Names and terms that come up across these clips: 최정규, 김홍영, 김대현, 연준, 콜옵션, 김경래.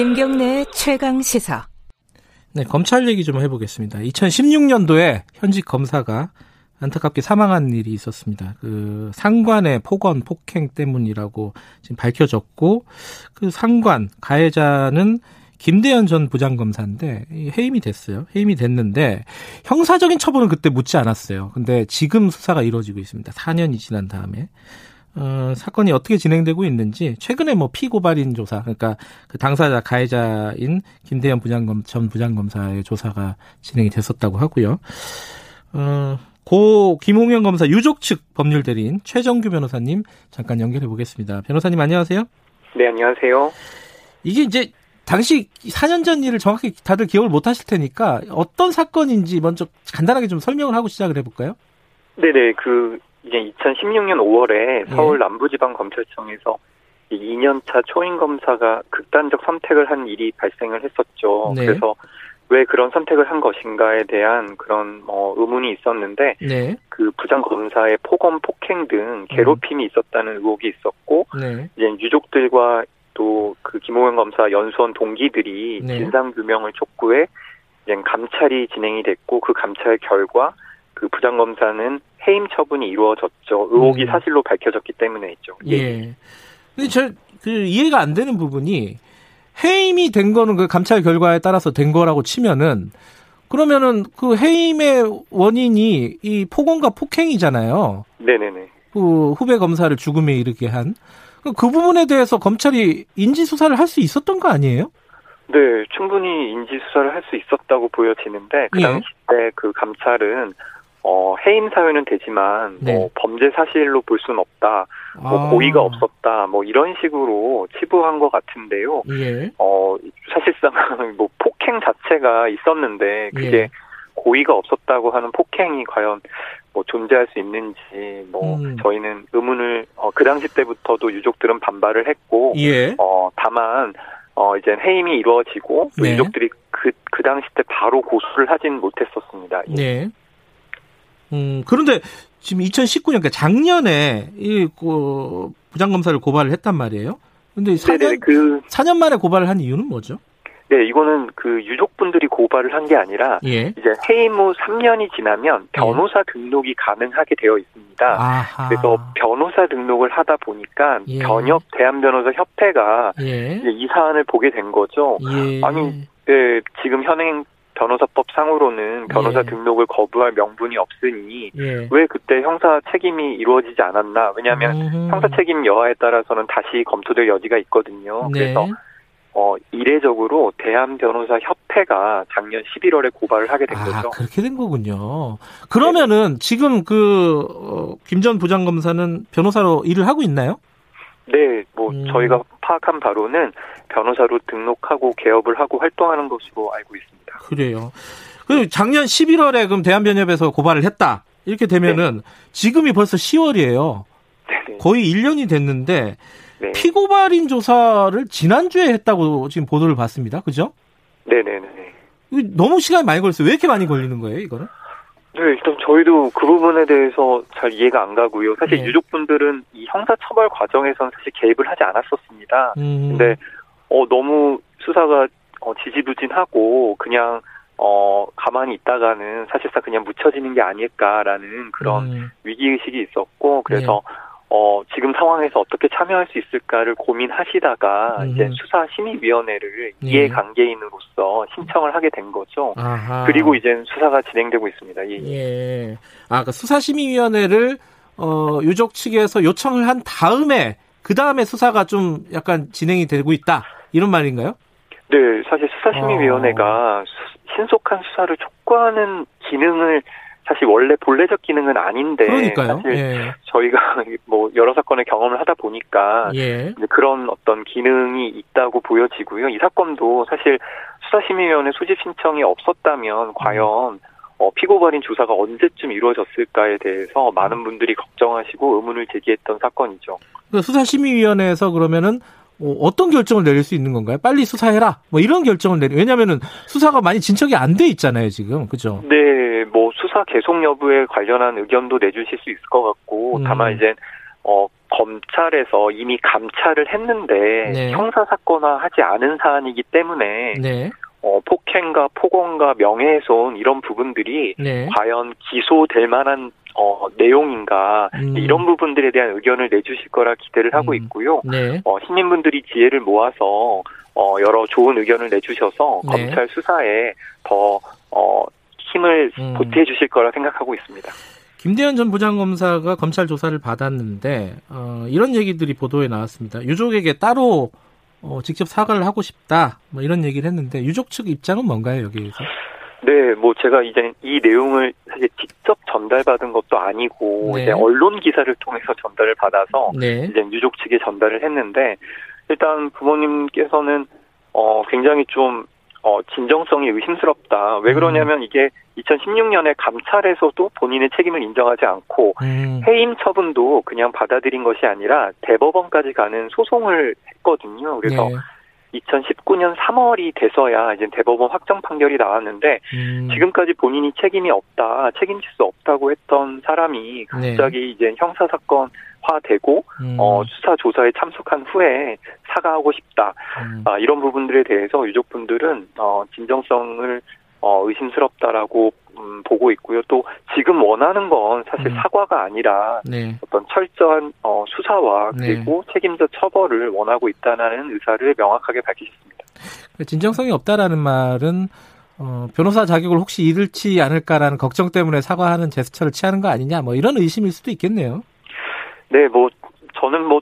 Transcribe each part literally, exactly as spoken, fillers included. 김경래 최강 시사. 네, 검찰 얘기 좀 해보겠습니다. 이천십육 년도에 현직 검사가 안타깝게 사망한 일이 있었습니다. 그 상관의 폭언, 폭행 때문이라고 지금 밝혀졌고, 그 상관 가해자는 김대현 전 부장검사인데 해임이 됐어요. 해임이 됐는데 형사적인 처벌은 그때 묻지 않았어요. 근데 지금 수사가 이루어지고 있습니다. 사 년이 지난 다음에. 어, 사건이 어떻게 진행되고 있는지, 최근에 뭐 피고발인 조사, 그러니까 그 당사자 가해자인 김대현 부장검, 전 부장검사의 조사가 진행이 됐었다고 하고요. 어, 고 김홍영 검사 유족 측 법률 대리인 최정규 변호사님 잠깐 연결해 보겠습니다. 변호사님 안녕하세요. 네, 안녕하세요. 이게 이제 당시 사 년 전 일을 정확히 다들 기억을 못 하실 테니까 어떤 사건인지 먼저 간단하게 좀 설명을 하고 시작을 해볼까요? 네네, 그 이제 이천십육 년 오월에 서울 남부지방검찰청에서 이 년 차 초임 검사가 극단적 선택을 한 일이 발생을 했었죠. 네. 그래서 왜 그런 선택을 한 것인가에 대한 그런 어, 의문이 있었는데, 네. 그 부장 검사의 폭언, 폭행 등 괴롭힘이 있었다는 의혹이 있었고, 네. 이제 유족들과 또 그 김홍영 검사 연수원 동기들이 네. 진상 규명을 촉구해 이제 감찰이 진행이 됐고, 그 감찰 결과 그 부장 검사는 해임 처분이 이루어졌죠. 의혹이 음. 사실로 밝혀졌기 때문에죠. 예. 예. 근데 저 그 이해가 안 되는 부분이, 해임이 된 거는 그 감찰 결과에 따라서 된 거라고 치면은, 그러면은 그 해임의 원인이 이 폭언과 폭행이잖아요. 네네네. 그 후배 검사를 죽음에 이르게 한 그 부분에 대해서 검찰이 인지 수사를 할 수 있었던 거 아니에요? 네, 충분히 인지 수사를 할 수 있었다고 보여지는데, 그 당시 예. 때 그 감찰은 어, 해임 사유는 되지만, 네. 뭐, 범죄 사실로 볼 수는 없다, 뭐, 아. 고의가 없었다, 뭐, 이런 식으로 치부한 것 같은데요. 예. 어, 사실상, 뭐, 폭행 자체가 있었는데, 그게 예. 고의가 없었다고 하는 폭행이 과연, 뭐, 존재할 수 있는지, 뭐, 음. 저희는 의문을, 어, 그 당시 때부터도 유족들은 반발을 했고, 예. 어, 다만, 어, 이제 해임이 이루어지고, 네. 유족들이 그, 그 당시 때 바로 고소를 하진 못했었습니다. 예. 네. 음, 그런데 지금 이천십구 년, 그러니까 작년에 이 고, 부장검사를 고발을 했단 말이에요. 근데 사 년, 그, 사 년 만에 고발을 한 이유는 뭐죠? 네, 이거는 그 유족분들이 고발을 한 게 아니라, 예. 이제 해임 후 삼 년이 지나면 변호사 예. 등록이 가능하게 되어 있습니다. 아하. 그래서 변호사 등록을 하다 보니까 예. 변협, 대한변호사협회가 예. 이제 이 사안을 보게 된 거죠. 예. 아니, 예, 지금 현행 변호사법 상으로는 변호사 예. 등록을 거부할 명분이 없으니 예. 왜 그때 형사 책임이 이루어지지 않았나. 왜냐하면 음. 형사 책임 여하에 따라서는 다시 검토될 여지가 있거든요. 네. 그래서 어, 이례적으로 대한변호사협회가 작년 십일월에 고발을 하게 된 아, 거죠. 그렇게 된 거군요. 그러면은 네. 지금 그 어, 김 전 부장검사는 변호사로 일을 하고 있나요? 네, 뭐 음. 저희가 파악한 바로는 변호사로 등록하고 개업을 하고 활동하는 것으로 알고 있습니다. 그래요. 그리고 작년 십일월에 그럼 대한변협에서 고발을 했다. 이렇게 되면은 네. 지금이 벌써 시월이에요. 네네. 거의 일 년이 됐는데 네. 피고발인 조사를 지난주에 했다고 지금 보도를 봤습니다. 그죠? 네, 네, 네. 너무 시간이 많이 걸렸어요. 왜 이렇게 많이 걸리는 거예요, 이거는? 네, 일단 저희도 그 부분에 대해서 잘 이해가 안 가고요. 사실 네. 유족분들은 이 형사처벌 과정에서는 사실 개입을 하지 않았었습니다. 음. 근데, 어, 너무 수사가, 어, 지지부진하고, 그냥, 어, 가만히 있다가는 사실상 그냥 묻혀지는 게 아닐까라는 그런 음. 위기의식이 있었고, 그래서, 네. 어, 지금 상황에서 어떻게 참여할 수 있을까를 고민하시다가, 음. 이제 수사심의위원회를 예. 이해관계인으로서 신청을 하게 된 거죠. 아하. 그리고 이제 수사가 진행되고 있습니다. 예. 예. 아, 그러니까 수사심의위원회를, 어, 유족 측에서 요청을 한 다음에, 그 다음에 수사가 좀 약간 진행이 되고 있다. 이런 말인가요? 네, 사실 수사심의위원회가 어. 수, 신속한 수사를 촉구하는 기능을 사실 원래 본래적 기능은 아닌데 그러니까요. 사실 예. 저희가 뭐 여러 사건의 경험을 하다 보니까 예. 그런 어떤 기능이 있다고 보여지고요. 이 사건도 사실 수사심의위원회 소집 신청이 없었다면 과연 음. 어, 피고발인 조사가 언제쯤 이루어졌을까에 대해서 많은 분들이 걱정하시고 의문을 제기했던 사건이죠. 그러니까 수사심의위원회에서 그러면은 어떤 결정을 내릴 수 있는 건가요? 빨리 수사해라. 뭐 이런 결정을 내리. 왜냐면은 수사가 많이 진척이 안 돼 있잖아요, 지금. 그죠? 네, 뭐 수사 계속 여부에 관련한 의견도 내주실 수 있을 것 같고, 음. 다만 이제 어, 검찰에서 이미 감찰을 했는데 네. 형사사건화하지 않은 사안이기 때문에 네. 어, 폭행과 폭언과 명예훼손 이런 부분들이 네. 과연 기소될 만한 어, 내용인가 음. 이런 부분들에 대한 의견을 내주실 거라 기대를 하고 있고요. 음. 네. 어, 시민분들이 지혜를 모아서 어, 여러 좋은 의견을 내주셔서 네. 검찰 수사에 더 어, 힘을 음. 보태해 주실 거라 생각하고 있습니다. 김대현 전 부장검사가 검찰 조사를 받았는데 어, 이런 얘기들이 보도에 나왔습니다. 유족에게 따로 어, 직접 사과를 하고 싶다 뭐 이런 얘기를 했는데 유족 측 입장은 뭔가요 여기에서? 네, 뭐 제가 이제 이 내용을 사실 직접 전달받은 것도 아니고 네. 이제 언론 기사를 통해서 전달을 받아서 네. 이제 유족 측에 전달을 했는데 일단 부모님께서는 어, 굉장히 좀 어, 진정성이 의심스럽다. 왜 그러냐면 음. 이게 이천십육 년에 감찰에서도 본인의 책임을 인정하지 않고 음. 해임 처분도 그냥 받아들인 것이 아니라 대법원까지 가는 소송을 했거든요. 그래서 네. 이천십구 년 삼월이 돼서야 이제 대법원 확정 판결이 나왔는데 음. 지금까지 본인이 책임이 없다, 책임질 수 없다고 했던 사람이 갑자기 네. 이제 형사사건 되고 음. 어, 수사 조사에 참석한 후에 사과하고 싶다 음. 아, 이런 부분들에 대해서 유족분들은 어, 진정성을 어, 의심스럽다라고 음, 보고 있고요. 또 지금 원하는 건 사실 음. 사과가 아니라 네. 어떤 철저한 어, 수사와 그리고 네. 책임자 처벌을 원하고 있다는 의사를 명확하게 밝히셨습니다. 진정성이 없다라는 말은 어, 변호사 자격을 혹시 잃을지 않을까라는 걱정 때문에 사과하는 제스처를 취하는 거 아니냐 뭐 이런 의심일 수도 있겠네요. 네, 뭐, 저는 뭐,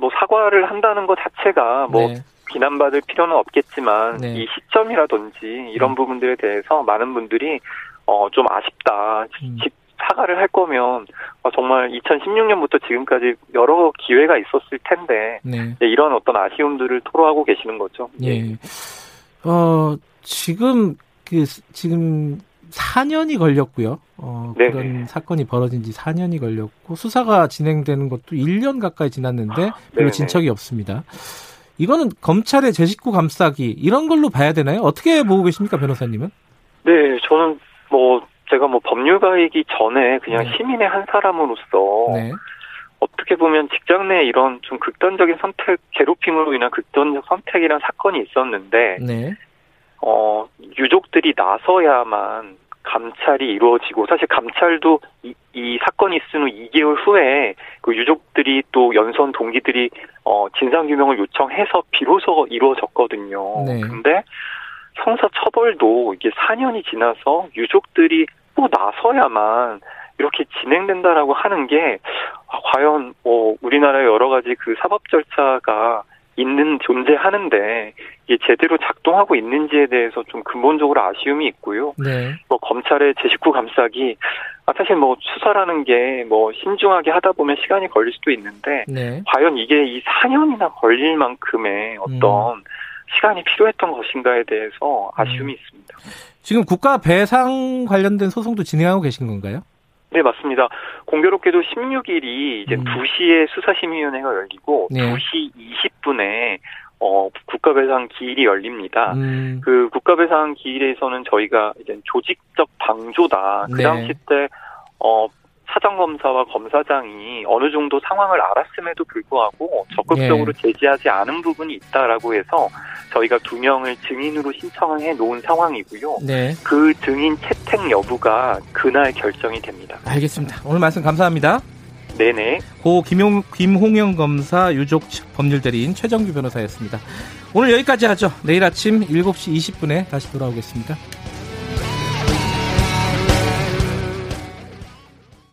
뭐, 사과를 한다는 것 자체가 뭐, 네. 비난받을 필요는 없겠지만, 네. 이 시점이라든지, 이런 부분들에 대해서 많은 분들이, 어, 좀 아쉽다. 음. 사과를 할 거면, 어, 정말 이천십육 년부터 지금까지 여러 기회가 있었을 텐데, 네. 네, 이런 어떤 아쉬움들을 토로하고 계시는 거죠. 예. 어, 지금, 그, 지금, 사 년이 걸렸고요. 어, 그런 네네. 사건이 벌어진 지 사 년이 걸렸고 수사가 진행되는 것도 일 년 가까이 지났는데 별로 아, 진척이 없습니다. 이거는 검찰의 제 식구 감싸기 이런 걸로 봐야 되나요? 어떻게 보고 계십니까, 변호사님은? 네, 저는 뭐 제가 뭐 법률가이기 전에 그냥 네. 시민의 한 사람으로서 네. 어떻게 보면 직장 내 이런 좀 극단적인 선택, 괴롭힘으로 인한 극단적 선택이란 사건이 있었는데 네. 어, 유족들이 나서야만 감찰이 이루어지고, 사실 감찰도 이, 이 사건이 있은 후 이 개월 후에 그 유족들이 또 연선 동기들이 어, 진상규명을 요청해서 비로소 이루어졌거든요. 네. 근데 형사처벌도 이게 사 년이 지나서 유족들이 또 나서야만 이렇게 진행된다라고 하는 게, 아, 과연, 어, 우리나라의 여러 가지 그 사법 절차가 있는 존재하는데 이게 제대로 작동하고 있는지에 대해서 좀 근본적으로 아쉬움이 있고요. 네. 뭐 검찰의 제 식구 감싸기, 아 사실 뭐 수사라는 게 뭐 신중하게 하다 보면 시간이 걸릴 수도 있는데 네. 과연 이게 이 사 년이나 걸릴 만큼의 어떤 음. 시간이 필요했던 것인가에 대해서 아쉬움이 음. 있습니다. 지금 국가 배상 관련된 소송도 진행하고 계신 건가요? 네, 맞습니다. 공교롭게도 십육 일이 이제 음. 두 시에 수사심의위원회가 열리고 네. 두 시 이십 분에 어, 국가배상 기일이 열립니다. 음. 그 국가배상 기일에서는 저희가 이제 조직적 방조다. 그 네. 당시 때 어, 사장검사와 검사장이 어느 정도 상황을 알았음에도 불구하고 적극적으로 네. 제지하지 않은 부분이 있다라고 해서 저희가 두 명을 증인으로 신청해 놓은 상황이고요. 네. 그 증인 채택 여부가 그날 결정이 됩니다. 알겠습니다. 오늘 말씀 감사합니다. 네네. 고 김용, 김홍영 검사 유족 법률대리인 최정규 변호사였습니다. 오늘 여기까지 하죠. 내일 아침 일곱 시 이십 분에 다시 돌아오겠습니다.